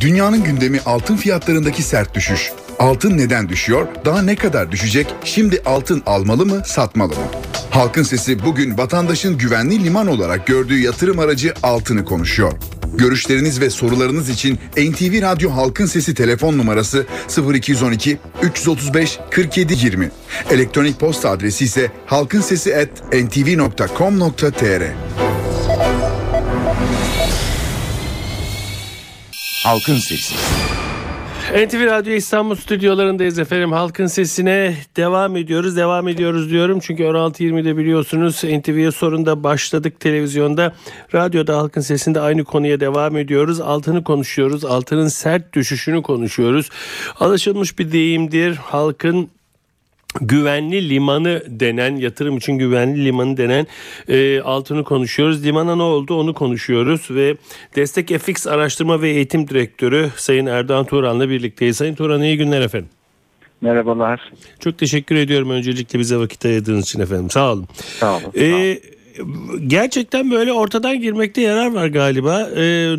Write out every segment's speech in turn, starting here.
Dünyanın gündemi altın fiyatlarındaki sert düşüş. Altın neden düşüyor? Daha ne kadar düşecek? Şimdi altın almalı mı, satmalı mı? Halkın Sesi bugün vatandaşın güvenli liman olarak gördüğü yatırım aracı altını konuşuyor. Görüşleriniz ve sorularınız için NTV Radyo Halkın Sesi telefon numarası 0212 335 4720. Elektronik posta adresi ise halkinsesi@ntv.com.tr. Halkın Sesi. NTV Radyo İstanbul stüdyolarındayız efendim. Halkın Sesi'ne devam ediyoruz diyorum. Çünkü 16.20'de biliyorsunuz NTV'ye sorunda başladık, televizyonda, radyoda Halkın Sesi'nde aynı konuya devam ediyoruz. Altını konuşuyoruz, altının sert düşüşünü konuşuyoruz. Alışılmış bir deyimdir, halkın güvenli limanı denen, yatırım için güvenli limanı denen altını konuşuyoruz. Limana ne oldu onu konuşuyoruz ve Destek FX Araştırma ve Eğitim Direktörü Sayın Erdoğan Turan'la birlikteyiz. Sayın Turan, iyi günler efendim. Merhabalar. Çok teşekkür ediyorum öncelikle bize vakit ayırdığınız için efendim. Sağ olun. Sağ olun. Gerçekten böyle ortadan girmekte yarar var galiba.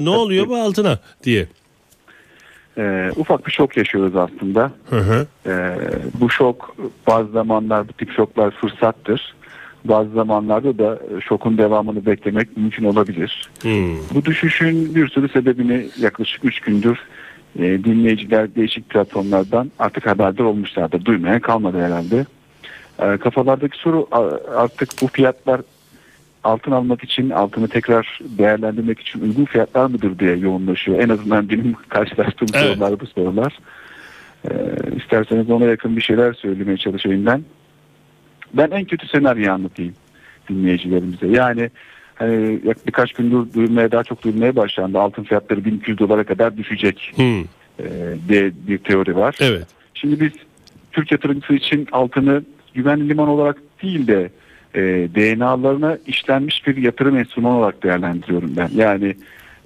Ne oluyor bu altına diye. Ufak bir şok yaşıyoruz aslında. Bu şok, bazı zamanlar bu tip şoklar fırsattır. Bazı zamanlarda da şokun devamını beklemek mümkün olabilir. Bu düşüşün bir sürü sebebini yaklaşık 3 gündür dinleyiciler değişik platformlardan artık haberdar olmuşlardı. Duymaya kalmadı herhalde. Kafalardaki soru artık bu fiyatlar altın almak için, altını tekrar değerlendirmek için uygun fiyatlar mıdır diye yoğunlaşıyor. En azından benim karşılaştığım sorular bu sorular. İsterseniz ona yakın bir şeyler söylemeye çalışayım ben. Ben en kötü senaryoyu anlatayım dinleyicilerimize. Yani hani birkaç gündür daha çok duymaya başlandı. Altın fiyatları $1200 kadar düşecek diye bir teori var. Evet. Şimdi biz Türk yatırımcısı için altını güvenli liman olarak değil de DNA'larına işlenmiş bir yatırım enstrümanı olarak değerlendiriyorum ben. Yani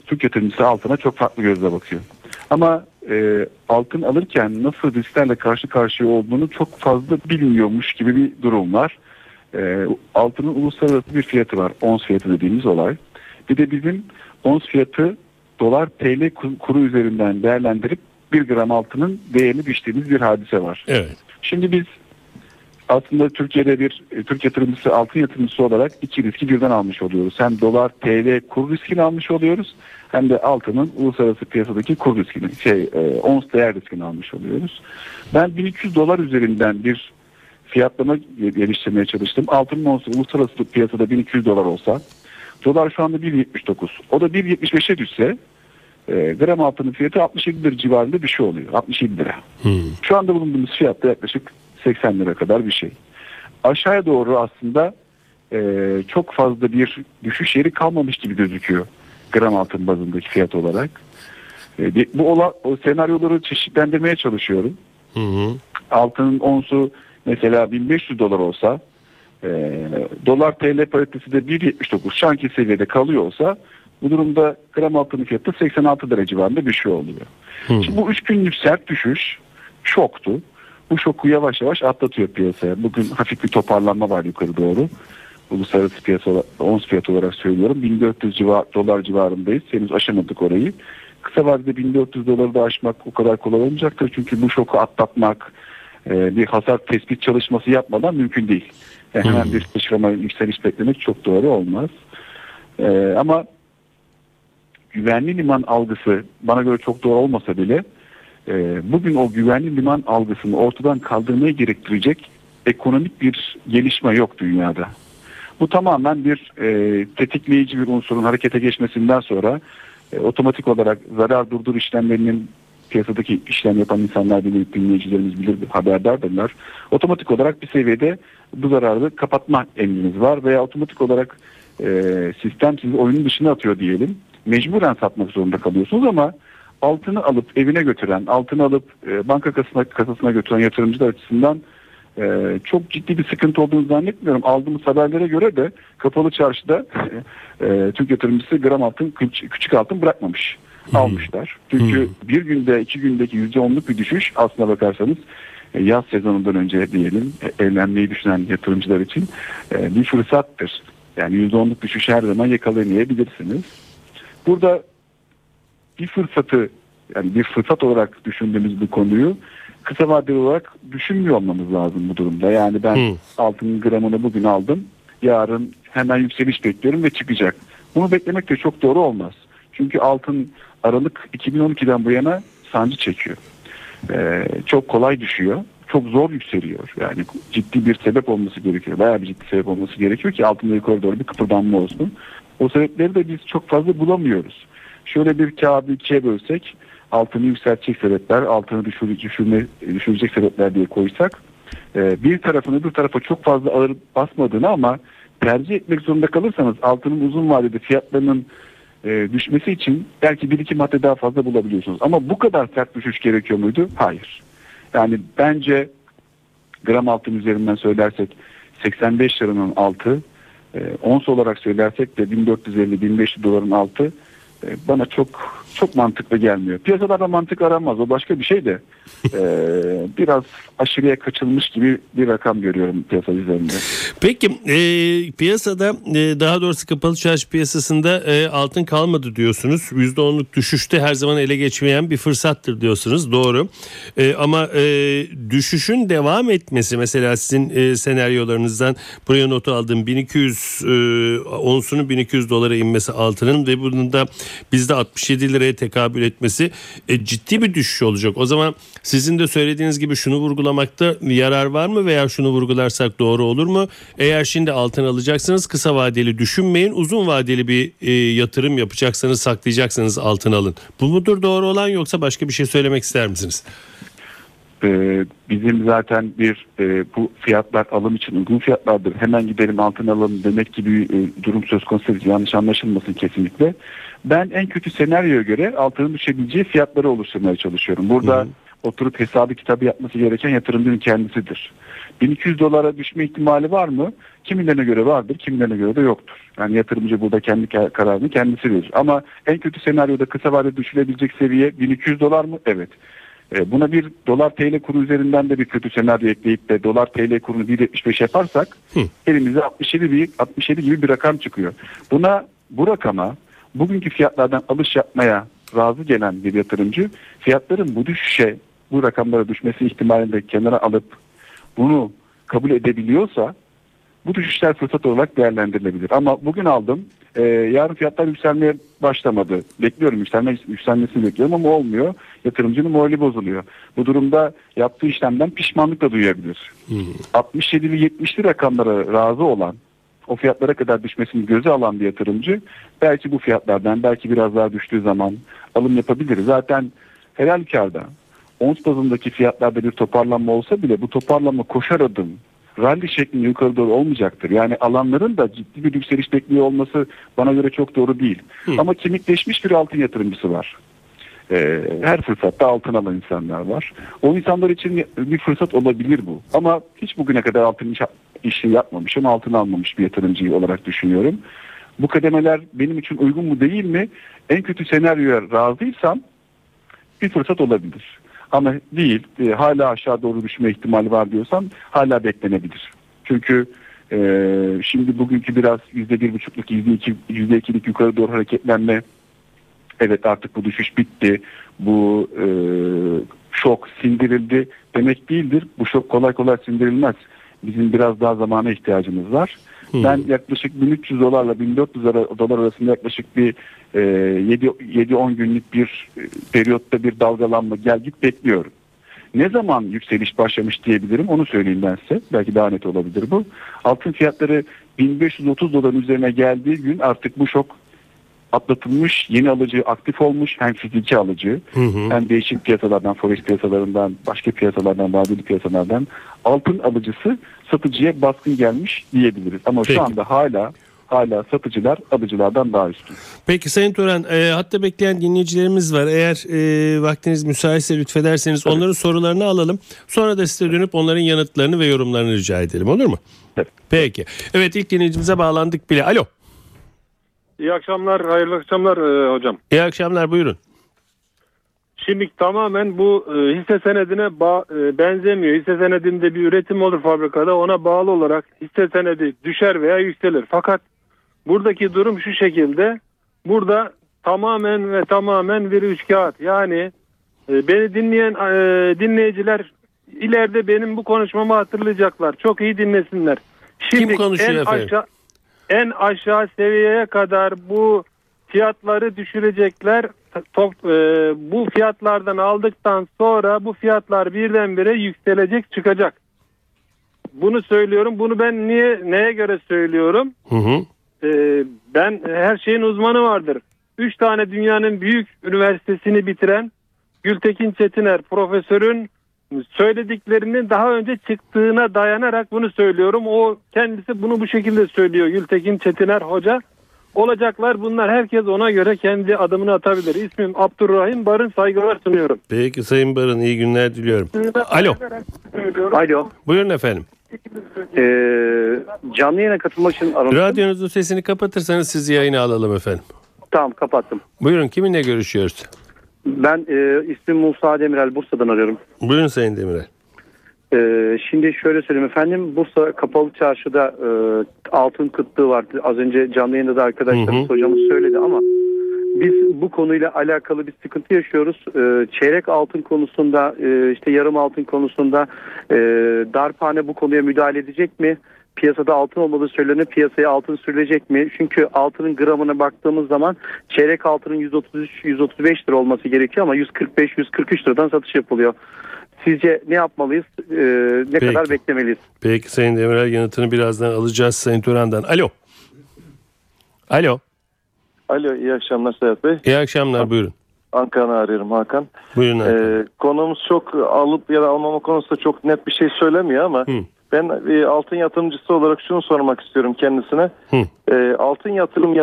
Türk yatırımcısı altına çok farklı gözle bakıyor. Ama altın alırken nasıl risklerle karşı karşıya olduğunu çok fazla bilmiyormuş gibi bir durum var. Altının uluslararası bir fiyatı var. Ons fiyatı dediğimiz olay. Bir de bizim ons fiyatı dolar TL kuru üzerinden değerlendirip 1 gram altının değerini biçtiğimiz bir hadise var. Evet. Şimdi biz aslında Türkiye'de bir Türk yatırımcısı, altın yatırımcısı olarak iki riski birden almış oluyoruz. Hem dolar TL kur riskini almış oluyoruz, hem de altının uluslararası piyasadaki kur riskini, ons değer riskini almış oluyoruz. Ben $1200 üzerinden bir fiyatlama geliştirmeye çalıştım. Altının onsu uluslararası piyasada $1200 olsa, dolar şu anda 1.79. O da 1.75'e düşse, gram altının fiyatı 67 lira civarında bir şey oluyor. 67 lira. Şu anda bulunduğumuz fiyatta yaklaşık 80 lira kadar bir şey. Aşağıya doğru aslında çok fazla bir düşüş yeri kalmamış gibi gözüküyor gram altın bazındaki fiyat olarak. Bu senaryoları çeşitlendirmeye çalışıyorum. Altının onsu mesela $1500 olsa, dolar TL paritesi de 1.79 şu anki seviyede kalıyor olsa, bu durumda gram altının fiyatı 86 lira civarında bir şey oluyor. Şimdi bu 3 günlük sert düşüş şoktu. Bu şoku yavaş yavaş atlatıyor piyasaya. Bugün hafif bir toparlanma var yukarı doğru. Uluslararası piyasa, ons fiyatı olarak söylüyorum. $1400 civarındayız. Henüz aşamadık orayı. Kısa vadede $1400 da aşmak o kadar kolay olmayacaktır. Çünkü bu şoku atlatmak, bir hasar tespit çalışması yapmadan mümkün değil. Yani hemen bir sıçrama, yükseliş beklemek çok doğru olmaz. Ama güvenli liman algısı bana göre çok doğru olmasa bile, bugün o güvenli liman algısını ortadan kaldırmaya gerektirecek ekonomik bir gelişme yok dünyada. Bu tamamen bir tetikleyici bir unsurun harekete geçmesinden sonra otomatik olarak zarar durdur işlemlerinin, piyasadaki işlem yapan insanlar, dinleyicilerimiz bilir, haberdardırlar. Otomatik olarak bir seviyede bu zararı kapatma emriniz var veya otomatik olarak sistem sizi oyunun dışına atıyor diyelim. Mecburen satmak zorunda kalıyorsunuz ama altını alıp evine götüren, altını alıp banka kasasına götüren yatırımcılar açısından çok ciddi bir sıkıntı olduğunu zannetmiyorum. Aldığımız haberlere göre de kapalı çarşıda Türk yatırımcısı gram altın, küçük altın bırakmamış. Almışlar. Çünkü bir günde, iki gündeki %10'luk bir düşüş aslına bakarsanız yaz sezonundan önce diyelim evlenmeyi düşünen yatırımcılar için bir fırsattır. Yani %10'luk düşüş her zaman yakalayamayabilirsiniz. Burada bir fırsatı yani bir fırsat olarak düşündüğümüz bu konuyu kısa vadeli olarak düşünmüyor olmamız lazım bu durumda. Yani ben altının gramını bugün aldım, yarın hemen yükseliş bekliyorum ve çıkacak. Bunu beklemek de çok doğru olmaz. Çünkü altın Aralık 2012'den bu yana sancı çekiyor. Çok kolay düşüyor, çok zor yükseliyor. Yani ciddi bir sebep olması gerekiyor. Bayağı bir ciddi sebep olması gerekiyor ki altında yukarı doğru bir kıpırdanma olsun. O sebepleri de biz çok fazla bulamıyoruz. Şöyle bir kağıdı ikiye bölsek, altını yükseltecek sebepler, altını düşürecek sebepler diye koysak, bir tarafını bir tarafa çok fazla ağır basmadığını ama tercih etmek zorunda kalırsanız altının uzun vadede fiyatlarının düşmesi için belki bir iki madde daha fazla bulabiliyorsunuz. Ama bu kadar sert düşüş gerekiyor muydu? Hayır. Yani bence gram altın üzerinden söylersek 85 liranın altı, ons olarak söylersek de 1450-1500 doların altı bana çok mantıklı gelmiyor. Piyasalarda mantık aranmaz, o başka bir şey de biraz aşırıya kaçılmış gibi bir rakam görüyorum piyasa üzerinde. Peki piyasada daha doğrusu kapalı çarşı piyasasında altın kalmadı diyorsunuz. %10'luk düşüşte her zaman ele geçmeyen bir fırsattır diyorsunuz, doğru. Ama düşüşün devam etmesi, mesela sizin senaryolarınızdan buraya notu aldığım 1200 onsunun 1200 dolara inmesi altının ve bunun da bizde 67 liraya tekabül etmesi ciddi bir düşüş olacak. O zaman sizin de söylediğiniz gibi şunu vurgulamakta yarar var mı veya şunu vurgularsak doğru olur mu? Eğer şimdi altın alacaksınız, kısa vadeli düşünmeyin. Uzun vadeli bir yatırım yapacaksanız, saklayacaksanız altın alın. Bu mudur doğru olan, yoksa başka bir şey söylemek ister misiniz? Bizim zaten bu fiyatlar alım için uygun fiyatlardır. Hemen gidelim altın alalım demek gibi durum söz konusu değil. Yanlış anlaşılmasın kesinlikle. Ben en kötü senaryoya göre altının düşebileceği fiyatları oluşturmaya çalışıyorum. Burada oturup hesabı kitabı yapması gereken yatırımcının kendisidir. 1200 dolara düşme ihtimali var mı? Kimilerine göre vardır, kimilerine göre de yoktur. Yani yatırımcı burada kendi kararını kendisi verir. Ama en kötü senaryoda kısa vadede düşülebilecek seviye 1200 dolar mı? Evet. Buna bir dolar TL kuru üzerinden de bir kötü senaryo ekleyip de dolar TL kurunu 1.75 yaparsak elimize 67 gibi bir rakam çıkıyor. Bu rakama bugünkü fiyatlardan alış yapmaya razı gelen bir yatırımcı fiyatların bu rakamlara düşmesi ihtimalini de kenara alıp bunu kabul edebiliyorsa bu düşüşler fırsat olarak değerlendirilebilir. Ama bugün aldım, yarın fiyatlar yükselmeye başlamadı. Bekliyorum, yükselmesini bekliyorum ama olmuyor. Yatırımcının morali bozuluyor. Bu durumda yaptığı işlemden pişmanlık da duyabilir. 67'li 70'li rakamlara razı olan, o fiyatlara kadar düşmesini göze alan bir yatırımcı belki bu fiyatlardan belki biraz daha düştüğü zaman alım yapabilir. Zaten her halükarda ons bazındaki fiyatlarda bir toparlanma olsa bile bu toparlanma koşar adım, rally şeklinde yukarı doğru olmayacaktır. Yani alanların da ciddi bir yükseliş bekliyor olması bana göre çok doğru değil. Ama kemikleşmiş bir altın yatırımcısı var. Her fırsatta altın alan insanlar var. O insanlar için bir fırsat olabilir bu. Ama hiç bugüne kadar altın işi yapmamışım, altın almamış bir yatırımcı olarak düşünüyorum. Bu kademeler benim için uygun mu değil mi? En kötü senaryoya razıysam bir fırsat olabilir. Ama değil, hala aşağı doğru düşme ihtimali var diyorsam hala beklenebilir. Çünkü şimdi bugünkü biraz %1,5'luk, %2'lik yukarı doğru hareketlenme, evet artık bu düşüş bitti, bu şok sindirildi demek değildir. Bu şok kolay kolay sindirilmez. Bizim biraz daha zamana ihtiyacımız var. Ben yaklaşık 1300 dolarla 1400 dolar arasında yaklaşık bir 7-10 günlük bir periyotta bir dalgalanma gel git bekliyorum. Ne zaman yükseliş başlamış diyebilirim, onu söyleyeyim ben size. Belki daha net olabilir bu. Altın fiyatları 1530 doların üzerine geldiği gün artık bu şok atlatılmış, yeni alıcı aktif olmuş, hem fiziki alıcı hem değişik piyasalardan, forex piyasalarından, başka piyasalardan, vadeli piyasalardan altın alıcısı satıcıya baskın gelmiş diyebiliriz. Ama şu anda hala satıcılar alıcılardan daha üstün. Peki Sayın Turan, hatta bekleyen dinleyicilerimiz var. Eğer vaktiniz müsaitse lütfederseniz onların sorularını alalım. Sonra da size dönüp onların yanıtlarını ve yorumlarını rica edelim, olur mu? Evet. Peki. Evet, ilk dinleyicimize bağlandık bile. Alo. İyi akşamlar, hayırlı akşamlar hocam. İyi akşamlar, buyurun. Şimdi tamamen bu hisse senedine benzemiyor. Hisse senedinde bir üretim olur fabrikada, ona bağlı olarak hisse senedi düşer veya yükselir. Fakat buradaki durum şu şekilde. Burada tamamen ve tamamen bir üçkağıt. Yani beni dinleyen dinleyiciler ileride benim bu konuşmamı hatırlayacaklar. Çok iyi dinlesinler. Şimdi kim konuşuyor efendim? En aşağı seviyeye kadar bu fiyatları düşürecekler. Bu fiyatlardan aldıktan sonra bu fiyatlar birdenbire yükselecek, çıkacak. Bunu söylüyorum. Bunu ben neye göre söylüyorum? Ben her şeyin uzmanı vardır. 3 tane dünyanın büyük üniversitesini bitiren Gültekin Çetiner profesörün söylediklerinin daha önce çıktığına dayanarak bunu söylüyorum. O kendisi bunu bu şekilde söylüyor. Gültekin Çetiner hoca. Olacaklar bunlar. Herkes ona göre kendi adımını atabilir. İsmim Abdurrahim Barın. Saygılar sunuyorum. Peki Sayın Barın, iyi günler diliyorum. Alo. Alo. Buyurun efendim. Canlı yayına katılmak için aranızda. Radyonuzun sesini kapatırsanız sizi yayına alalım efendim. Tamam, kapattım. Buyurun, kiminle görüşüyoruz? Ben ismim Musa Demirel, Bursa'dan arıyorum. Buyurun Sayın Demirel. Şimdi şöyle söyleyeyim efendim, Bursa Kapalı Çarşı'da altın kıtlığı vardı. Az önce canlı yayında da arkadaşlarımız, hocamız söyledi ama biz bu konuyla alakalı bir sıkıntı yaşıyoruz. Çeyrek altın konusunda, işte yarım altın konusunda darphane bu konuya müdahale edecek mi? Piyasada altın olmadığı söyleniyor. Piyasaya altın sürülecek mi? Çünkü altının gramına baktığımız zaman çeyrek altının 133-135 lira olması gerekiyor ama 145-143 liradan satış yapılıyor. Sizce ne yapmalıyız? Ne Peki. kadar beklemeliyiz? Peki Sayın Demirel, yanıtını birazdan alacağız Sayın Turan'dan. Alo. Alo. Alo, iyi akşamlar Serhat Bey. İyi akşamlar, buyurun. Ankara'dan arıyorum Hakan. Buyurun Hakan. Konumuz çok alıp ya da almama konusunda çok net bir şey söylemiyor ama... Ben altın yatırımcısı olarak şunu sormak istiyorum kendisine. Altın yatırım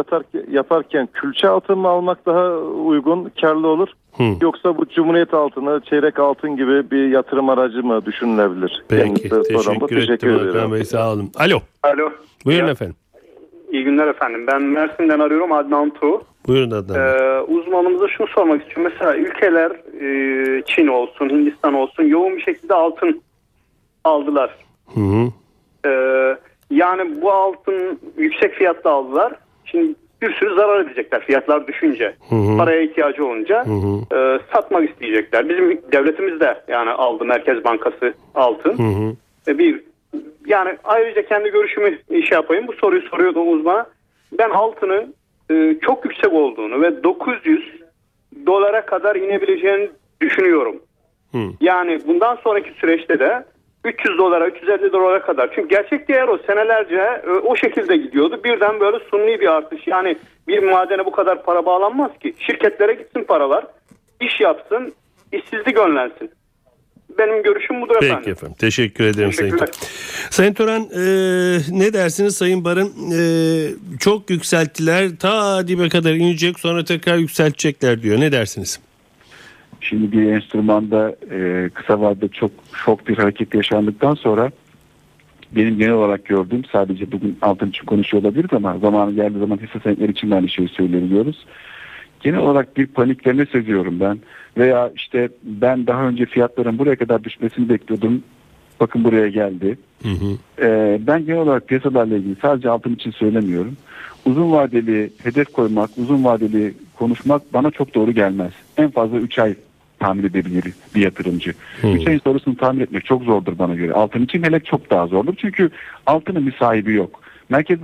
yaparken külçe altın mı almak daha uygun, karlı olur? Yoksa bu cumhuriyet altını, çeyrek altın gibi bir yatırım aracı mı düşünülebilir? Peki, teşekkür ederim. Hakan Bey, sağ olun. Alo. Alo. Buyurun efendim. İyi günler efendim. Ben Mersin'den arıyorum, Adnan Tuğ. Buyurun Adnan. Uzmanımıza şunu sormak istiyorum. Mesela ülkeler, Çin olsun, Hindistan olsun, yoğun bir şekilde altın aldılar. Yani bu altın yüksek fiyatla aldılar. Şimdi bir sürü zarar edecekler fiyatlar düşünce. Paraya ihtiyacı olunca satmak isteyecekler. Bizim devletimiz de yani aldı, Merkez Bankası altın. Yani ayrıca kendi görüşümü yapayım. Bu soruyu soruyordum uzmana. Ben altını çok yüksek olduğunu ve 900 dolara kadar inebileceğini düşünüyorum. Yani bundan sonraki süreçte de 300 dolara, 350 dolara kadar. Çünkü gerçek değer o, senelerce o şekilde gidiyordu. Birden böyle suni bir artış. Yani bir madene bu kadar para bağlanmaz ki. Şirketlere gitsin paralar, iş yapsın, işsizlik önlensin. Benim görüşüm budur efendim. Peki efendim. Teşekkür ederim Sayın Turan. Sayın Turan, ne dersiniz Sayın Barın? Çok yükselttiler, ta dibe kadar inecek, sonra tekrar yükseltecekler diyor. Ne dersiniz? Şimdi bir enstrümanda kısa vadede çok şok bir hareket yaşandıktan sonra benim genel olarak gördüğüm, sadece bugün altın için konuşuyor olabiliriz ama zamanı geldiği zaman hisse senetleri için de aynı şeyi söylüyoruz. Genel olarak bir paniklenme seziyorum ben. Veya işte ben daha önce fiyatların buraya kadar düşmesini bekliyordum. Bakın buraya geldi. Ben genel olarak piyasalarla ilgili, sadece altın için söylemiyorum, uzun vadeli hedef koymak, uzun vadeli konuşmak bana çok doğru gelmez. En fazla 3 ay tahmin edebilir bir yatırımcı. 3 ayın sonrasını tahmin etmek çok zordur bana göre. Altın için hele çok daha zordur. Çünkü altının bir sahibi yok. Merkez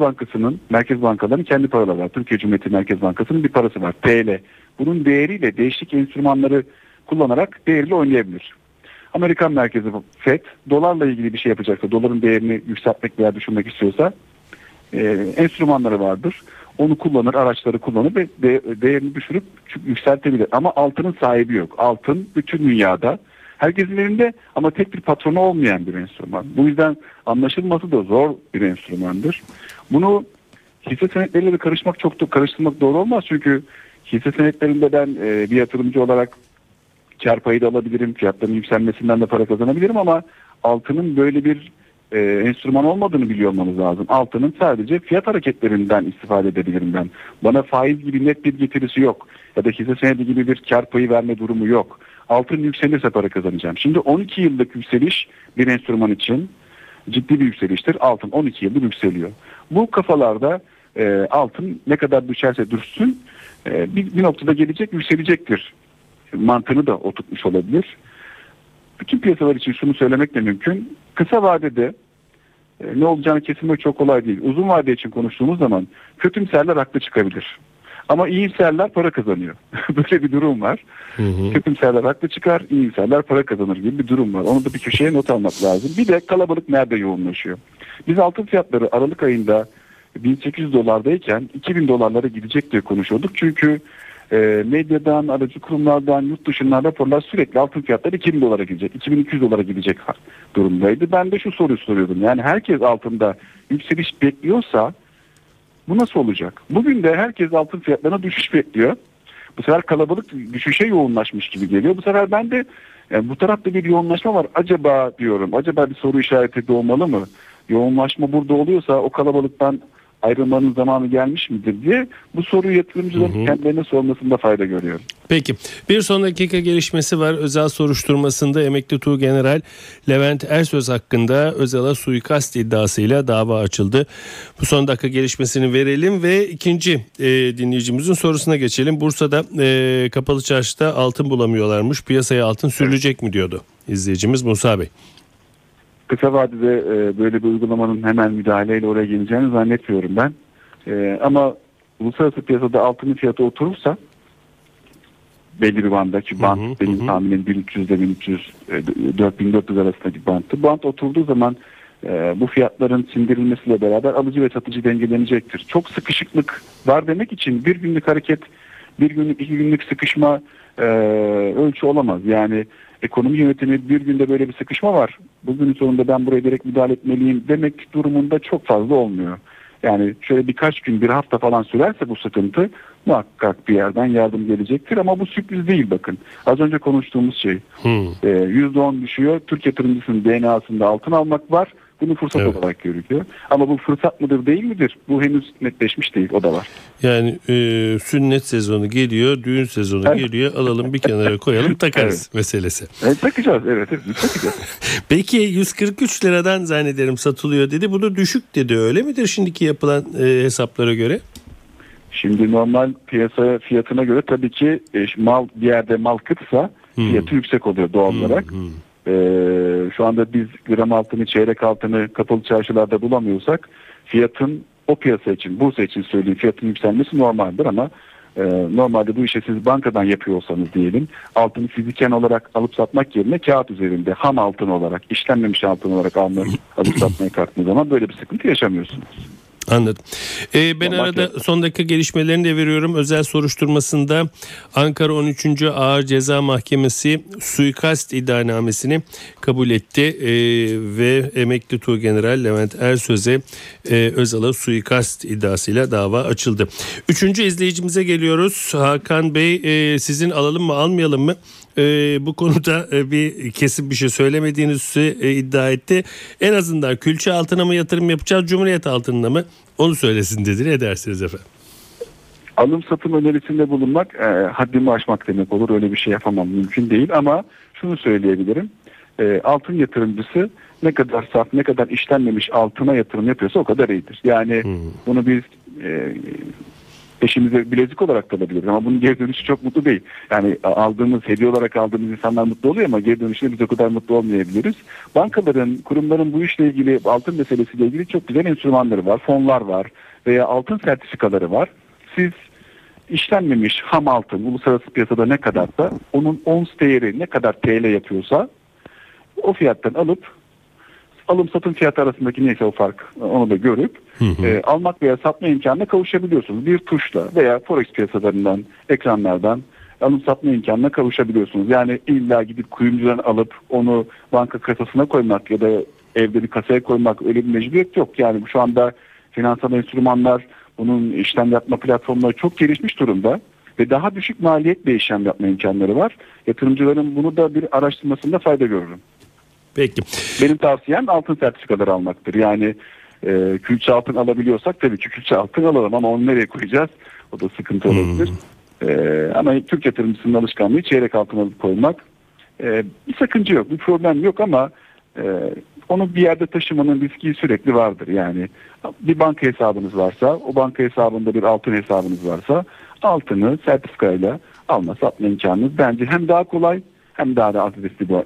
bankalarının kendi paraları var. Türkiye Cumhuriyeti Merkez Bankası'nın bir parası var. TL. Bunun değeriyle değişik enstrümanları kullanarak değerli oynayabilir. Amerikan Merkezi FED dolarla ilgili bir şey yapacaksa, doların değerini yükseltmek veya düşürmek istiyorsa enstrümanları vardır. Onu kullanır, araçları kullanır ve değerini düşürüp yükseltebilir. Ama altının sahibi yok. Altın bütün dünyada, herkesin elinde ama tek bir patronu olmayan bir enstrüman. Bu yüzden anlaşılması da zor bir enstrümandır. Bunu hisse senetleriyle de karıştırmak doğru olmaz. Çünkü hisse senetlerinde ben bir yatırımcı olarak kar payı da alabilirim, fiyatların yükselmesinden de para kazanabilirim ama altının böyle bir enstrüman olmadığını biliyor olmamız lazım. Altının sadece fiyat hareketlerinden istifade edebilirim ben. Bana faiz gibi net bir getirisi yok. Ya da hisse senedi gibi bir kar payı verme durumu yok. Altın yükselirse para kazanacağım. Şimdi 12 yıllık yükseliş bir enstrüman için ciddi bir yükseliştir. Altın 12 yıldır yükseliyor. Bu kafalarda altın ne kadar düşerse düşsün bir noktada gelecek, yükselecektir mantığını da oturtmuş olabilir. Bütün piyasalar için şunu söylemek de mümkün. Kısa vadede ne olacağını kesinlikle çok kolay değil. Uzun vade için konuştuğumuz zaman kötümserler haklı çıkabilir. Ama iyimserler para kazanıyor. Böyle bir durum var. Kötümserler haklı çıkar, iyimserler para kazanır gibi bir durum var. Onu da bir köşeye not almak lazım. Bir de kalabalık nerede yoğunlaşıyor? Biz altın fiyatları Aralık ayında 1800 dolardayken 2000 dolarlara gidecek diye konuşuyorduk. Çünkü medyadan, aracı kurumlardan, yurt dışından raporlar sürekli altın fiyatları 2000 dolara gidecek, 2200 dolara gidecek durumdaydı. Ben de şu soruyu soruyordum. Yani herkes altında yükseliş bekliyorsa bu nasıl olacak? Bugün de herkes altın fiyatlarına düşüş bekliyor. Bu sefer kalabalık düşüşe yoğunlaşmış gibi geliyor. Bu sefer ben de yani bu tarafta bir yoğunlaşma var. Acaba diyorum, acaba bir soru işareti doğmalı mı? Yoğunlaşma burada oluyorsa o kalabalıktan ayrılmanın zamanı gelmiş midir diye bu soruyu yatırımcıların kendilerine sormasında fayda görüyorum. Peki, bir son dakika gelişmesi var. Özal soruşturmasında emekli Tuğgeneral Levent Ersöz hakkında Özal'a suikast iddiasıyla dava açıldı. Bu son dakika gelişmesini verelim ve ikinci dinleyicimizin sorusuna geçelim. Bursa'da kapalı çarşıda altın bulamıyorlarmış. Piyasaya altın sürülecek mi diyordu izleyicimiz Musa Bey. Kısa vadede böyle bir uygulamanın hemen müdahaleyle oraya geleceğini zannetmiyorum ben. Ama uluslararası piyasada altının fiyatı oturursa belli bir banda, ki band benim tahminim 1300 ile 1300 4400 arasındaki bandı. Band oturduğu zaman bu fiyatların sindirilmesiyle beraber alıcı ve satıcı dengelenecektir. Çok sıkışıklık var demek için bir günlük hareket, bir günlük, iki günlük sıkışma ölçü olamaz. Yani ekonomi yönetimi bir günde böyle bir sıkışma var, bugünün sonunda ben buraya direkt müdahale etmeliyim demek durumunda çok fazla olmuyor. Yani şöyle birkaç gün, bir hafta falan sürerse bu sıkıntı muhakkak bir yerden yardım gelecektir. Ama bu sürpriz değil, bakın. Az önce konuştuğumuz şey. %10 düşüyor. Türk yatırımcısının DNA'sında altın almak var. Bunu fırsat olarak görülüyor. Ama bu fırsat mıdır değil midir? Bu henüz netleşmiş değil. O da var. Yani sünnet sezonu geliyor, düğün sezonu geliyor. Alalım bir kenara koyalım takarız meselesi. Takacağız takacağız. Peki 143 liradan zannederim satılıyor dedi. Bunu düşük dedi, öyle midir şimdiki yapılan hesaplara göre? Şimdi normal piyasa fiyatına göre tabii ki bir yerde mal kıtsa fiyatı yüksek oluyor doğal olarak. Şu anda biz gram altını, çeyrek altını kapalı çarşılarda bulamıyorsak fiyatın o piyasa için, Bursa için söyleyeyim, fiyatın yükselmesi normaldir. Ama normalde bu işi siz bankadan yapıyorsanız diyelim, altını fiziken olarak alıp satmak yerine kağıt üzerinde ham altın olarak, işlenmemiş altın olarak alıp satmaya kalktığınız zaman böyle bir sıkıntı yaşamıyorsunuz. Anladım. Ben arada son dakika gelişmelerini de veriyorum. Özel soruşturmasında Ankara 13. Ağır Ceza Mahkemesi suikast iddianamesini kabul etti ve emekli Tuğgeneral Levent Ersöz'e Özal'a suikast iddiasıyla dava açıldı. Üçüncü izleyicimize geliyoruz. Hakan Bey, sizin alalım mı almayalım mı? Bu konuda bir kesin bir şey söylemediğinizi iddia etti. En azından külçe altına mı yatırım yapacağız, Cumhuriyet altınına mı? Onu söylesin dedi. Ne dersiniz efendim? Alım satım önerisinde bulunmak haddimi aşmak demek olur. Öyle bir şey yapamam, mümkün değil. Ama şunu söyleyebilirim. Altın yatırımcısı ne kadar saf, ne kadar işlenmemiş altına yatırım yapıyorsa o kadar iyidir. Yani bunu biz eşimize bilezik olarak da alabiliriz ama bunun geri dönüşü çok mutlu değil. Yani aldığımız, hediye olarak aldığımız insanlar mutlu oluyor ama geri dönüşünde biz o kadar mutlu olmayabiliriz. Bankaların, kurumların bu işle ilgili, altın meselesiyle ilgili çok güzel enstrümanları var, fonlar var veya altın sertifikaları var. Siz işlenmemiş ham altın, uluslararası piyasada ne kadarsa, onun ons değeri ne kadar TL yapıyorsa o fiyattan alıp, alım satım fiyatı arasındaki neyse o fark, onu da görüp almak veya satma imkanına kavuşabiliyorsunuz. Bir tuşla veya forex piyasalarından, ekranlardan alım satma imkanına kavuşabiliyorsunuz. Yani illa gidip kuyumcudan alıp onu banka kasasına koymak ya da evde bir kasaya koymak, öyle bir mecburiyet yok. Yani şu anda finansal enstrümanlar, bunun işlem yapma platformları çok gelişmiş durumda ve daha düşük maliyetle işlem yapma imkanları var. Yatırımcıların bunu da bir araştırmasında fayda görürüm. Peki. Benim tavsiyem altın sertifikaları almaktır. Yani külçe altın alabiliyorsak tabii ki külçe altın alalım ama onu nereye koyacağız? O da sıkıntı olabilir. Ama Türk yatırımcısının alışkanlığı çeyrek altın alıp koymak. Bir sakınca yok, bir problem yok ama onu bir yerde taşımanın riski sürekli vardır. Yani bir banka hesabınız varsa, o banka hesabında bir altın hesabınız varsa altını sertifikayla alma satma imkanınız bence hem daha kolay hem daha da adresli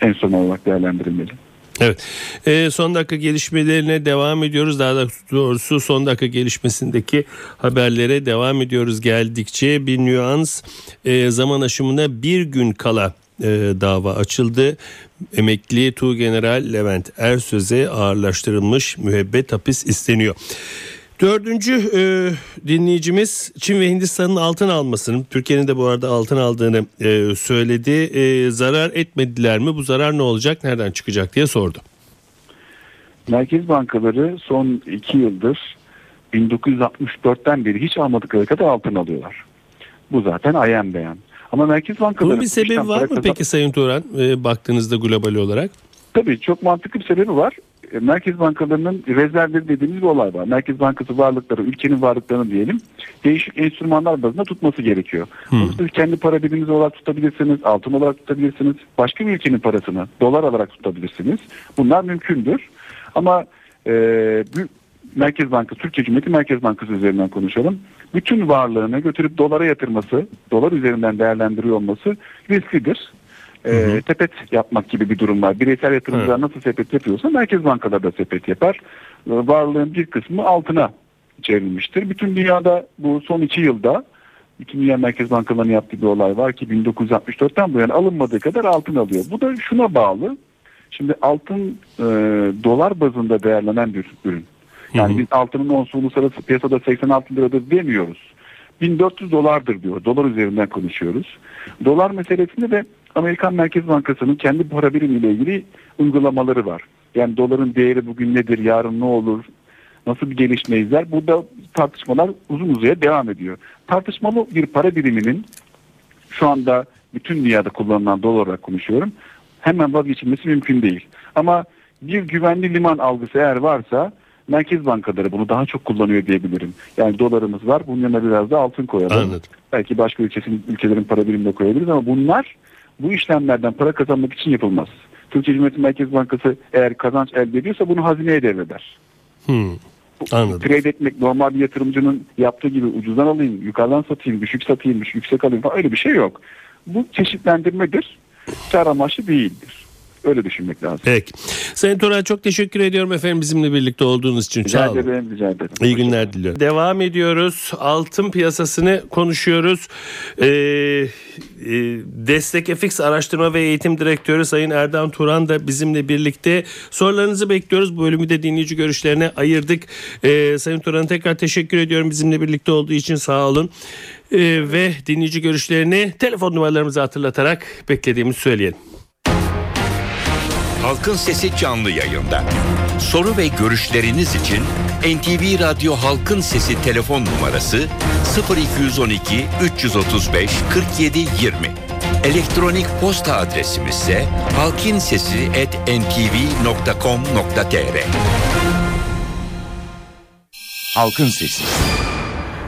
en son olarak değerlendirilmeli. Evet. Son dakika gelişmelerine devam ediyoruz. Daha doğrusu son dakika gelişmesindeki haberlere devam ediyoruz geldikçe. Bir nüans, zaman aşımına bir gün kala dava açıldı. Emekli Tuğgeneral Levent Ersöz'e ağırlaştırılmış müebbet hapis isteniyor. Dördüncü dinleyicimiz Çin ve Hindistan'ın altın almasını, Türkiye'nin de bu arada altın aldığını söyledi. Zarar etmediler mi? Bu zarar ne olacak? Nereden çıkacak diye sordu. Merkez bankaları son 2 yıldır 1964'ten beri hiç almadıkları kadar altın alıyorlar. Bu zaten ayan beyan. Ama merkez bankaları... Bunun bir sebebi var mı peki Sayın Turan? Baktığınızda global olarak. Tabii çok mantıklı bir sebebi var. Merkez bankalarının rezervleri dediğimiz bir olay var. Merkez Bankası varlıkları, ülkenin varlıklarını diyelim, değişik enstrümanlar bazında tutması gerekiyor. Siz kendi para biriminiz olarak tutabilirsiniz, altın olarak tutabilirsiniz, başka bir ülkenin parasını dolar olarak tutabilirsiniz. Bunlar mümkündür. Ama Merkez Bankası, Türkiye Cumhuriyeti Merkez Bankası üzerinden konuşalım. Bütün varlığını götürüp dolara yatırması, dolar üzerinden değerlendiriyor olması risklidir. Sepet yapmak gibi bir durum var. Bireysel yatırımcılar nasıl sepet yapıyorsa merkez bankaları da sepet yapar. Varlığın bir kısmı altına çevrilmiştir. Bütün dünyada bu son 2 yılda bütün dünya merkez bankalarının yaptığı bir olay var ki 1964'ten bu yana alınmadığı kadar altın alıyor. Bu da şuna bağlı. Şimdi altın dolar bazında değerlenen bir ürün. Yani biz altının onsu uluslararası piyasada 86 liradır demiyoruz. 1400 dolardır diyor. Dolar üzerinden konuşuyoruz. Dolar meselesinde de Amerikan Merkez Bankası'nın kendi para birimiyle ilgili uygulamaları var. Yani doların değeri bugün nedir, yarın ne olur, nasıl bir gelişme izler? Burada tartışmalar uzun uzaya devam ediyor. Tartışmalı bir para biriminin şu anda bütün dünyada kullanılan dolar olarak konuşuyorum. Hemen vazgeçilmesi mümkün değil. Ama bir güvenli liman algısı eğer varsa merkez bankaları bunu daha çok kullanıyor diyebilirim. Yani dolarımız var, bunun yanına biraz da altın koyalım. Anladım. Belki başka ülkelerin para birimine koyabiliriz ama bunlar... Bu işlemlerden para kazanmak için yapılmaz. Türkiye Cumhuriyeti Merkez Bankası eğer kazanç elde ediyorsa bunu hazineye devreder. Anladım. Trade etmek normal bir yatırımcının yaptığı gibi ucuzdan alayım, yukarıdan satayım, düşük satayım, yüksek alayım falan öyle bir şey yok. Bu çeşitlendirmedir, kar amaçlı değildir. Öyle düşünmek lazım. Peki. Sayın Turan çok teşekkür ediyorum efendim bizimle birlikte olduğunuz için. Rica ederim, rica ederim. İyi günler diliyorum. Devam ediyoruz. Altın piyasasını konuşuyoruz. Destek FX Araştırma ve Eğitim Direktörü Sayın Erdoğan Turan da bizimle birlikte. Sorularınızı bekliyoruz. Bu bölümü de dinleyici görüşlerine ayırdık. Sayın Turan'a tekrar teşekkür ediyorum bizimle birlikte olduğu için, sağ olun. Ve dinleyici görüşlerini telefon numaralarımızı hatırlatarak beklediğimizi söyleyelim. Halkın Sesi canlı yayında. Soru ve görüşleriniz için NTV Radyo Halkın Sesi telefon numarası 0212 335 47 20. Elektronik posta adresimiz ise halkinsesi@ntv.com.tr. Halkın Sesi.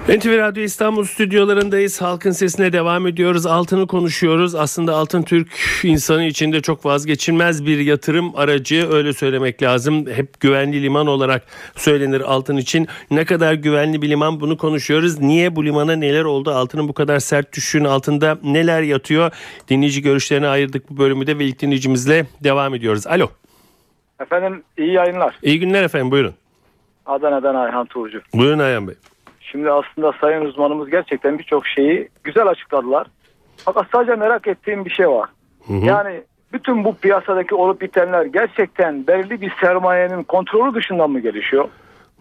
NTV Radyo İstanbul stüdyolarındayız. Halkın Sesi'ne devam ediyoruz. Altını konuşuyoruz. Aslında altın Türk insanı için de çok vazgeçilmez bir yatırım aracı. Öyle söylemek lazım. Hep güvenli liman olarak söylenir altın için. Ne kadar güvenli bir liman, bunu konuşuyoruz. Niye bu limana neler oldu? Altının bu kadar sert düşüşünün altında neler yatıyor? Dinleyici görüşlerine ayırdık bu bölümü de ve ilk dinleyicimizle devam ediyoruz. Alo. Efendim iyi yayınlar. İyi günler efendim, buyurun. Adana'dan Ayhan Tuğcu. Buyurun Ayhan Bey. Şimdi aslında sayın uzmanımız gerçekten birçok şeyi güzel açıkladılar. Fakat sadece merak ettiğim bir şey var. Yani bütün bu piyasadaki olup bitenler gerçekten belli bir sermayenin kontrolü dışından mı gelişiyor?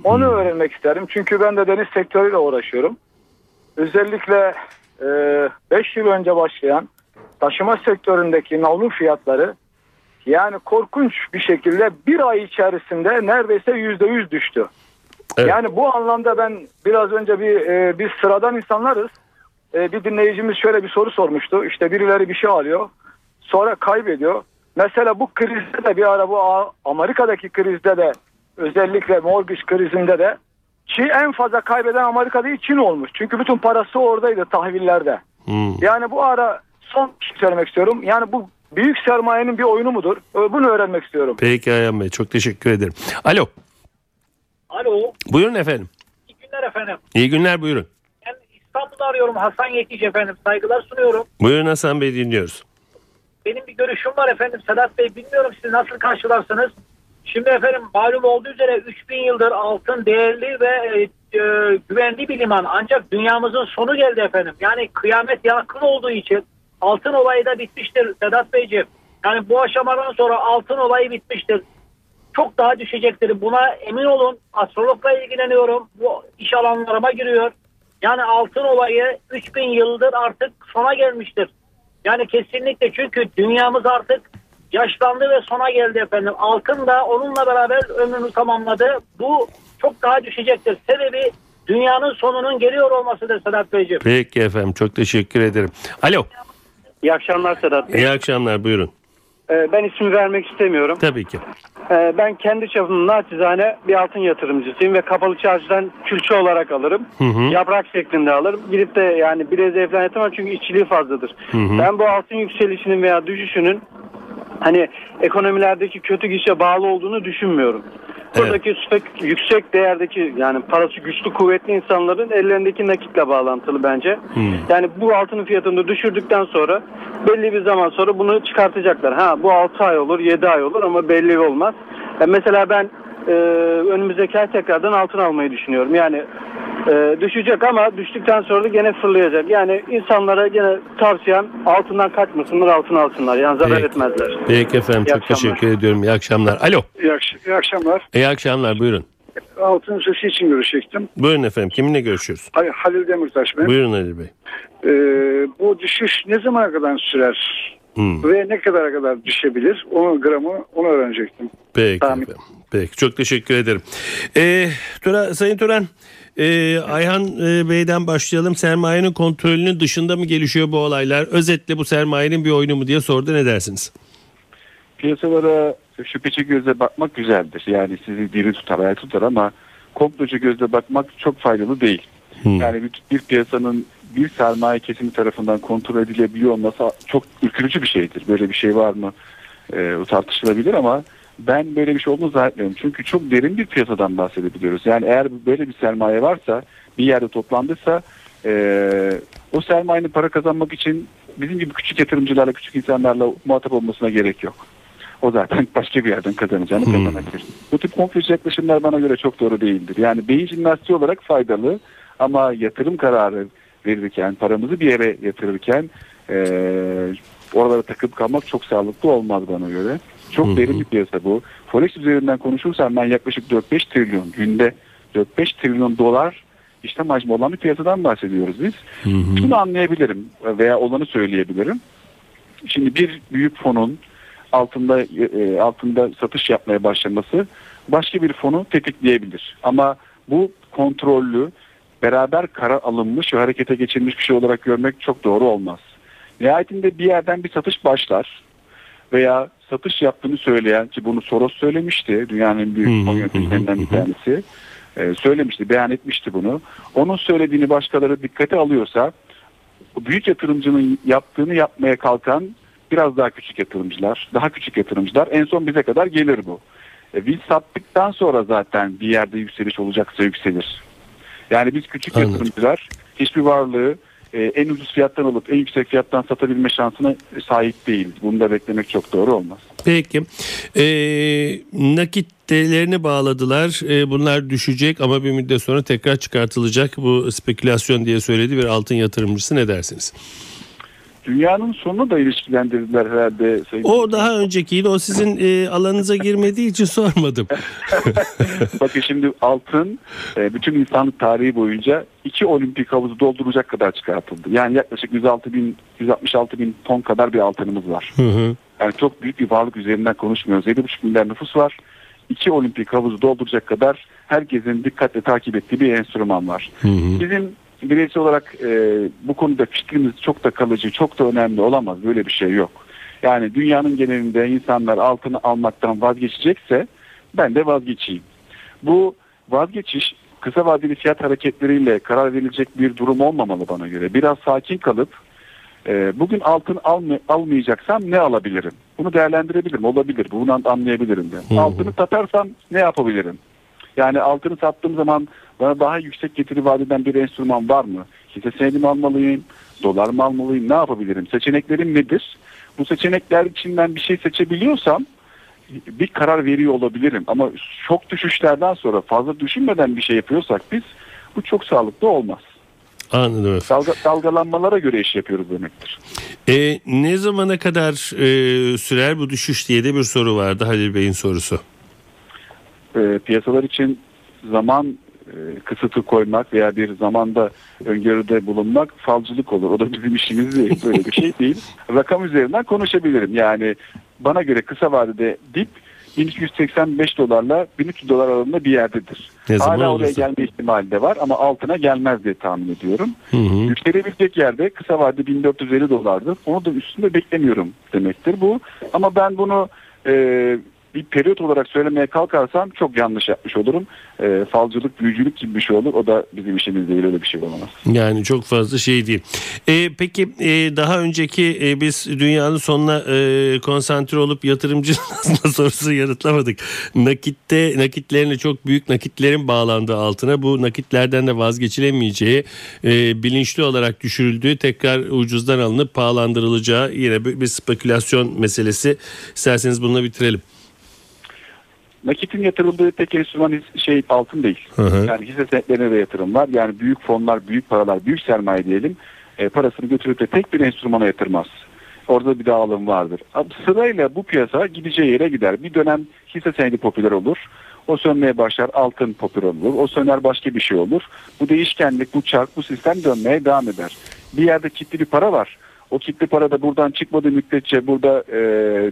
Onu öğrenmek isterim. Çünkü ben de deniz sektörüyle uğraşıyorum. Özellikle 5 yıl önce başlayan taşıma sektöründeki navlun fiyatları yani korkunç bir şekilde bir ay içerisinde neredeyse %100 düştü. Evet. Yani bu anlamda ben biraz önce biz sıradan insanlarız. Bir dinleyicimiz şöyle bir soru sormuştu. İşte birileri bir şey alıyor. Sonra kaybediyor. Mesela bu krizde de bir ara bu Amerika'daki krizde de özellikle mortgage krizinde de Çin en fazla kaybeden Amerika değil Çin olmuş. Çünkü bütün parası oradaydı tahvillerde. Yani bu ara son bir şey söylemek istiyorum. Yani bu büyük sermayenin bir oyunu mudur? Bunu öğrenmek istiyorum. Peki Ayhan Bey, çok teşekkür ederim. Alo. Alo. Buyurun efendim. İyi günler efendim. İyi günler, buyurun. Ben İstanbul'da arıyorum, Hasan Yetiş efendim. Saygılar sunuyorum. Buyurun Hasan Bey, dinliyoruz. Benim bir görüşüm var efendim Sedat Bey. Bilmiyorum siz nasıl karşılarsınız. Şimdi efendim malum olduğu üzere 3000 yıldır altın değerli ve güvenli bir liman. Ancak dünyamızın sonu geldi efendim. Yani kıyamet yakın olduğu için altın olayı da bitmiştir Sedat Beyciğim. Yani bu aşamadan sonra altın olayı bitmiştir. Çok daha düşecektir. Buna emin olun. Astrologla ilgileniyorum. Bu iş alanlarıma giriyor. Yani altın olayı 3000 yıldır artık sona gelmiştir. Yani kesinlikle, çünkü dünyamız artık yaşlandı ve sona geldi efendim. Altın da onunla beraber ömrünü tamamladı. Bu çok daha düşecektir. Sebebi dünyanın sonunun geliyor olmasıdır Sedat Beyciğim. Peki efendim, çok teşekkür ederim. Alo. İyi akşamlar Sedat Bey. İyi akşamlar, buyurun. Ben ismi vermek istemiyorum. Tabii ki. Ben kendi çapımda naçizane bir altın yatırımcısıyım ve kapalı çarşıdan külçe olarak alırım. Hı hı. Yaprak şeklinde alırım. Gidip de yani bileziğe falan yatırmam, çünkü içiliği fazladır. Hı hı. Ben bu altın yükselişinin veya düşüşünün hani ekonomilerdeki kötü gidişe bağlı olduğunu düşünmüyorum. Buradaki evet, yüksek değerdeki yani parası güçlü kuvvetli insanların ellerindeki nakitle bağlantılı bence. Hmm. Yani bu altının fiyatını düşürdükten sonra belli bir zaman sonra bunu çıkartacaklar. Ha, bu 6 ay olur 7 ay olur ama belli olmaz. Yani mesela ben önümüzdeki ay tekrardan altın almayı düşünüyorum. Yani düşecek ama düştükten sonra da gene fırlayacak. Yani insanlara gene tavsiyem altından kaçmasınlar, altın alsınlar. Yani zarar etmezler. Peki efendim, çok teşekkür ediyorum. İyi akşamlar. Alo. İyi akşamlar. İyi akşamlar, buyurun. Altın sesi için görüşecektim. Buyurun efendim, kiminle görüşüyoruz? Halil Demirtaş Bey. Buyurun Halil Bey. Bu düşüş ne zamana kadar sürer? Hmm. Ve ne kadara kadar düşebilir? Onun gramı, onu öğrenecektim. Peki efendim. Peki, çok teşekkür ederim. Sayın Turan, Ayhan Bey'den başlayalım. Sermayenin kontrolünün dışında mı gelişiyor bu olaylar? Özetle bu sermayenin bir oyunu mu diye sordu. Ne dersiniz? Piyasalara şüpheci gözle bakmak güzeldir. Yani sizi diri tutar, ayağı tutar, ama komplocu gözle bakmak çok faydalı değil. Hmm. Yani bir piyasanın bir sermaye kesimi tarafından kontrol edilebiliyor olması çok ürkütücü bir şeydir. Böyle bir şey var mı? Tartışılabilir ama ben böyle bir şey olduğunu zannetmiyorum. Çünkü çok derin bir piyasadan bahsedebiliyoruz. Yani eğer böyle bir sermaye varsa, bir yerde toplandıysa o sermayenin para kazanmak için bizim gibi küçük yatırımcılarla, küçük insanlarla muhatap olmasına gerek yok. O zaten başka bir yerden kazanacağını kazanabilir. Bu tip komplocu yaklaşımlar bana göre çok doğru değildir. Yani beyin jimnastiği olarak faydalı ama yatırım kararı verirken, paramızı bir yere yatırırken oralara takıp kalmak çok sağlıklı olmaz bana göre. Çok derin bir piyasa bu. Forex üzerinden konuşursam ben yaklaşık 4-5 trilyon günde 4-5 trilyon dolar işlem hacmi olan bir piyasadan bahsediyoruz biz. Bunu anlayabilirim veya olanı söyleyebilirim. Şimdi bir büyük fonun altında satış yapmaya başlaması başka bir fonu tetikleyebilir. Ama bu kontrollü, beraber karar alınmış ve harekete geçilmiş bir şey olarak görmek çok doğru olmaz. Nihayetinde bir yerden bir satış başlar veya satış yaptığını söyleyen, ki bunu Soros söylemişti, dünyanın büyük yöneticilerinden bir tanesi söylemişti, beyan etmişti bunu. Onun söylediğini başkaları dikkate alıyorsa, büyük yatırımcının yaptığını yapmaya kalkan biraz daha küçük yatırımcılar, en son bize kadar gelir bu. Biz sattıktan sonra zaten bir yerde yükseliş olacaksa yükselir. Yani biz küçük yatırımcılar hiçbir varlığı en ucuz fiyattan alıp en yüksek fiyattan satabilme şansına sahip değiliz. Bunu da beklemek çok doğru olmaz. Peki. Nakit değerlerini bağladılar. Bunlar düşecek ama bir müddet sonra tekrar çıkartılacak. Bu spekülasyon diye söyledi bir altın yatırımcısı. Ne dersiniz? Dünyanın sonunu da ilişkilendirdiler herhalde. O daha öncekiydi. O sizin alanınıza girmediği için sormadım. Bakın şimdi altın bütün insanlık tarihi boyunca 2 olimpik havuzu dolduracak kadar çıkartıldı. Yani yaklaşık 166 bin ton kadar bir altınımız var. Hı hı. Yani çok büyük bir varlık üzerinden konuşmuyoruz. 7,5 milyar nüfus var. 2 olimpik havuzu dolduracak kadar herkesin dikkatle takip ettiği bir enstrüman var. Hı hı. Bizim bireysel olarak bu konuda fikrimiz çok da kalıcı, çok da önemli olamaz. Böyle bir şey yok. Yani dünyanın genelinde insanlar altını almaktan vazgeçecekse ben de vazgeçeyim. Bu vazgeçiş kısa vadeli fiyat hareketleriyle karar verilecek bir durum olmamalı bana göre. Biraz sakin kalıp Bugün altın almayacaksam ne alabilirim? Bunu değerlendirebilirim. Olabilir. Bunu anlayabilirim. Yani. Altını satarsam ne yapabilirim? Yani altını sattığım zaman bana daha yüksek getiri vaat eden bir enstrüman var mı? Hisse senedi mi almalıyım? Dolar mı almalıyım? Ne yapabilirim? Seçeneklerim nedir? Bu seçenekler içinden bir şey seçebiliyorsam bir karar veriyor olabilirim. Ama çok düşüşlerden sonra fazla düşünmeden bir şey yapıyorsak biz, bu çok sağlıklı olmaz. Anladım. Dalgalanmalara göre iş yapıyoruz demektir. Ne zamana kadar sürer bu düşüş diye de bir soru vardı, Halil Bey'in sorusu. Piyasalar için zaman kısıtı koymak veya bir zamanda öngörüde bulunmak falcılık olur. O da bizim işimiz değil. Böyle bir şey değil. Rakam üzerinden konuşabilirim. Yani bana göre kısa vadede dip $1285 $1300 aralığında bir yerdedir. Hala oraya gelme ihtimali de var ama altına gelmez diye tahmin ediyorum. Yükselebilecek yerde kısa vadede $1450. Onu da üstünde beklemiyorum demektir bu. Ama ben bunu bir periyot olarak söylemeye kalkarsam çok yanlış yapmış olurum. Falcılık, büyücülük gibi bir şey olur. O da bizim işimiz değil, öyle bir şey olamaz. Yani çok fazla şey değil. Peki daha önceki biz dünyanın sonuna konsantre olup yatırımcının sorusu yanıtlamadık. Nakitlerini çok büyük nakitlerin bağlandığı altına, bu nakitlerden de vazgeçilemeyeceği, bilinçli olarak düşürüldüğü, tekrar ucuzdan alınıp pahalandırılacağı yine bir spekülasyon meselesi. İsterseniz bununla bitirelim. Nakitin yatırıldığı tek enstrüman altın değil. Yani hisse senetlerine de yatırım var. Yani büyük fonlar, büyük paralar, büyük sermaye diyelim, parasını götürüp de tek bir enstrümana yatırmaz. Orada bir dağılım vardır. Sırayla bu piyasa gideceği yere gider. Bir dönem hisse senedi popüler olur. O sönmeye başlar, altın popüler olur. O söner, başka bir şey olur. Bu değişkenlik, bu çark, bu sistem dönmeye devam eder. Bir yerde kilitli bir para var. O kilitli para da buradan çıkmadığı müddetçe burada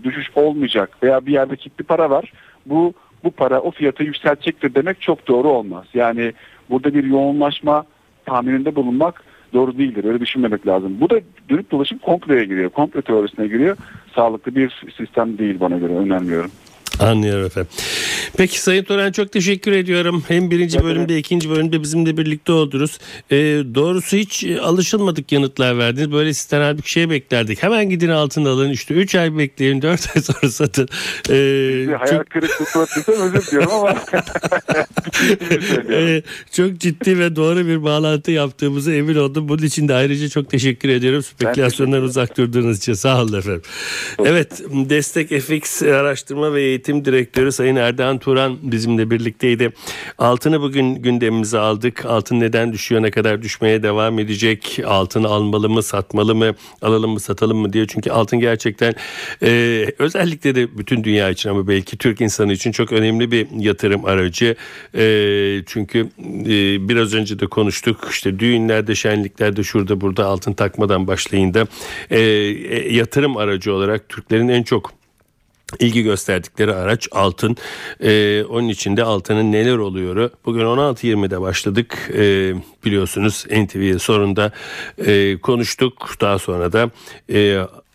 düşüş olmayacak. Veya bir yerde kilitli para var. Bu para o fiyatı yükseltecektir demek çok doğru olmaz. Yani burada bir yoğunlaşma tahmininde bulunmak doğru değildir. Öyle düşünmemek lazım. Bu da dönüp dolaşıp komploya giriyor. Komplo teorisine giriyor. Sağlıklı bir sistem değil bana göre. Önermiyorum. Anlıyorum efendim. Peki Sayın Turan, çok teşekkür ediyorum. Hem birinci bölümde, ikinci bölümde bizimle birlikte oldunuz. Doğrusu hiç alışılmadık yanıtlar verdiniz. Böyle sizden halbuki beklerdik. Hemen gidin altın alın, işte 3 ay bekleyin, 4 ay sonra satın. Hayal kırıklığı suratıysa özür diyorum ama çok ciddi ve doğru bir bağlantı yaptığımıza emin oldum. Bunun için de ayrıca çok teşekkür ediyorum. Spekülasyondan uzak durduğunuz için. Sağ olun efendim. Evet, Destek FX Araştırma ve Eğitim Direktörü Sayın Erdoğan Turan bizimle birlikteydi. Altını bugün gündemimize aldık. Altın neden düşüyor, ne kadar düşmeye devam edecek? Altını almalı mı, satmalı mı, alalım mı, satalım mı diye. Çünkü altın gerçekten özellikle de bütün dünya için ama belki Türk insanı için çok önemli bir yatırım aracı. Çünkü biraz önce de konuştuk. İşte düğünlerde, şenliklerde, şurada burada altın takmadan başlayın da yatırım aracı olarak Türklerin en çok İlgi gösterdikleri araç altın. Onun için de altının neler oluyoru bugün 16.20'de başladık. Biliyorsunuz NTV'ye sonunda konuştuk. Daha sonra da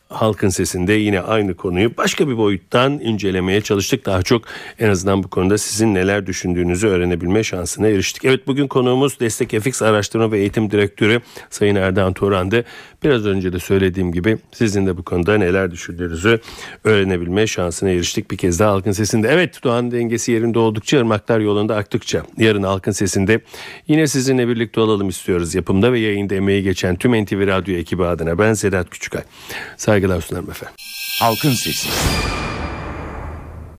Halkın Sesi'nde yine aynı konuyu başka bir boyuttan incelemeye çalıştık. Daha çok en azından bu konuda sizin neler düşündüğünüzü öğrenebilme şansına eriştik. Evet, bugün konuğumuz Destek FX Araştırma ve Eğitim Direktörü Sayın Erdoğan Turan'dı. Biraz önce de söylediğim gibi sizin de bu konuda neler düşündüğünüzü öğrenebilme şansına eriştik. Bir kez daha Halkın Sesi'nde. Evet, doğanın dengesi yerinde oldukça, ırmaklar yolunda aktıkça. Yarın Halkın Sesi'nde yine sizinle birlikte olalım istiyoruz. Yapımda ve yayında emeği geçen tüm NTV Radyo ekibi adına ben Serhat Küçükay. Saygılar sunarım efendim. Halkın Sesi.